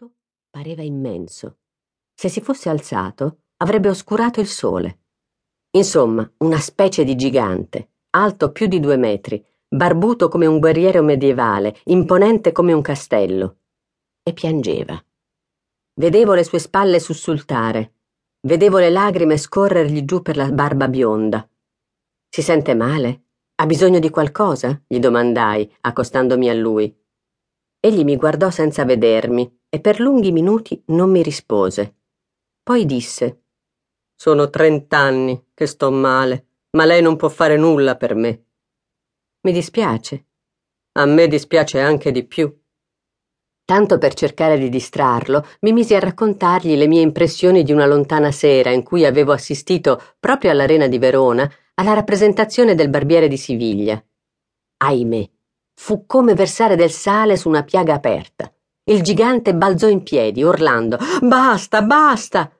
tutto pareva immenso. Se si fosse alzato, avrebbe oscurato il sole. Insomma, una specie di gigante, alto più di 2 metri, barbuto come un guerriero medievale, imponente come un castello. E piangeva. Vedevo le sue spalle sussultare, vedevo le lagrime scorrergli giù per la barba bionda. «Si sente male? Ha bisogno di qualcosa?» gli domandai, accostandomi a lui. Egli mi guardò senza vedermi e per lunghi minuti non mi rispose. Poi disse: «Sono 30 anni che sto male, ma lei non può fare nulla per me». «Mi dispiace». «A me dispiace anche di più». Tanto per cercare di distrarlo, mi misi a raccontargli le mie impressioni di una lontana sera in cui avevo assistito, proprio all'Arena di Verona, alla rappresentazione del Barbiere di Siviglia. Ahimè, fu come versare del sale su una piaga aperta. Il gigante balzò in piedi, urlando: «Basta, basta!»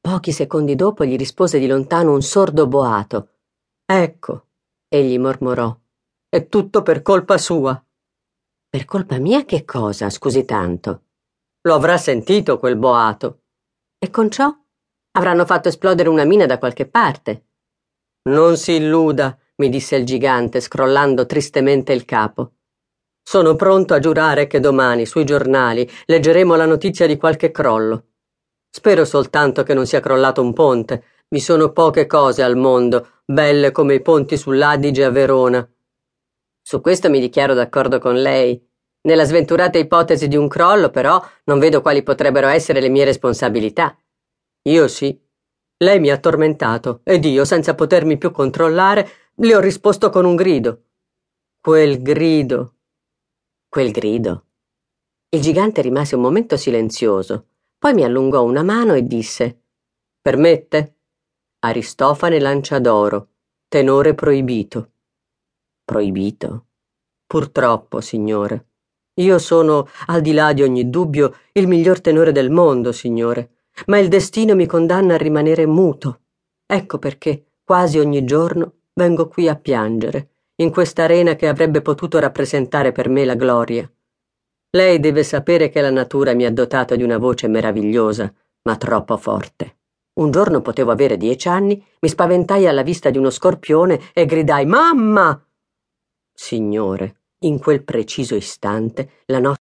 Pochi secondi dopo gli rispose di lontano un sordo boato. «Ecco», egli mormorò, «è tutto per colpa sua». «Per colpa mia che cosa? Scusi tanto». «Lo avrà sentito quel boato». «E con ciò? Avranno fatto esplodere una mina da qualche parte». «Non si illuda», mi disse il gigante, scrollando tristemente il capo. «Sono pronto a giurare che domani, sui giornali, leggeremo la notizia di qualche crollo. Spero soltanto che non sia crollato un ponte. Vi sono poche cose al mondo belle come i ponti sull'Adige a Verona». «Su questo mi dichiaro d'accordo con lei. Nella sventurata ipotesi di un crollo, però, non vedo quali potrebbero essere le mie responsabilità». «Io sì. Lei mi ha tormentato ed io, senza potermi più controllare, le ho risposto con un grido». «Quel grido». «Quel grido». Il gigante rimase un momento silenzioso, poi mi allungò una mano e disse: «Permette? Aristofane Lanciadoro, tenore proibito». «Proibito?» «Purtroppo, signore. Io sono, al di là di ogni dubbio, il miglior tenore del mondo, signore, ma il destino mi condanna a rimanere muto. Ecco perché quasi ogni giorno vengo qui a piangere, in quest'arena che avrebbe potuto rappresentare per me la gloria. Lei deve sapere che la natura mi ha dotato di una voce meravigliosa, ma troppo forte. Un giorno potevo avere 10 anni, mi spaventai alla vista di uno scorpione e gridai: "Mamma!" Signore, in quel preciso istante la nostra...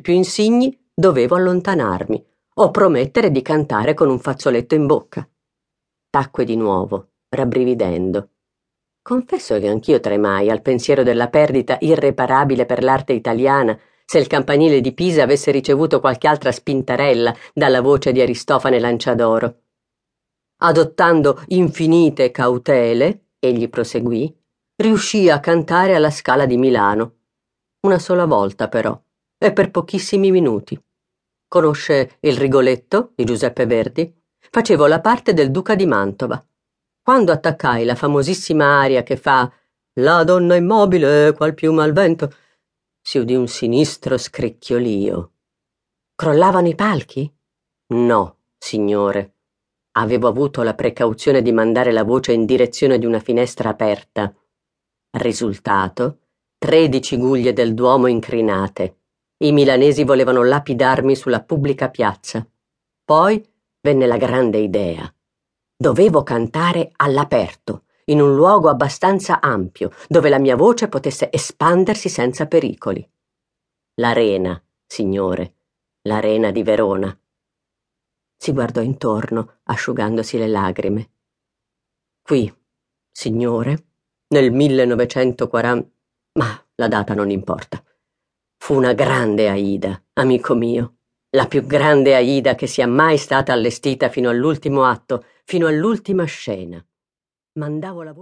più insigni, dovevo allontanarmi o promettere di cantare con un fazzoletto in bocca. Tacque di nuovo, rabbrividendo. Confesso che anch'io tremai al pensiero della perdita irreparabile per l'arte italiana se il campanile di Pisa avesse ricevuto qualche altra spintarella dalla voce di Aristofane Lanciadoro. Adottando infinite cautele, egli proseguì, riuscì a cantare alla Scala di Milano. Una sola volta, però, e per pochissimi minuti. Conosce il Rigoletto di Giuseppe Verdi? Facevo la parte del Duca di Mantova. Quando attaccai la famosissima aria che fa «La donna immobile, qual piuma al vento», si udì un sinistro scricchiolio. Crollavano i palchi? No, signore. Avevo avuto la precauzione di mandare la voce in direzione di una finestra aperta. Risultato: 13 guglie del Duomo incrinate. I milanesi volevano lapidarmi sulla pubblica piazza. Poi venne la grande idea. Dovevo cantare all'aperto, in un luogo abbastanza ampio, dove la mia voce potesse espandersi senza pericoli. L'arena, signore, l'Arena di Verona. Si guardò intorno, asciugandosi le lagrime. Qui, signore, nel 1940... ma la data non importa. Fu una grande Aida, amico mio, la più grande Aida che sia mai stata allestita fino all'ultimo atto, fino all'ultima scena. Mandavo la voce.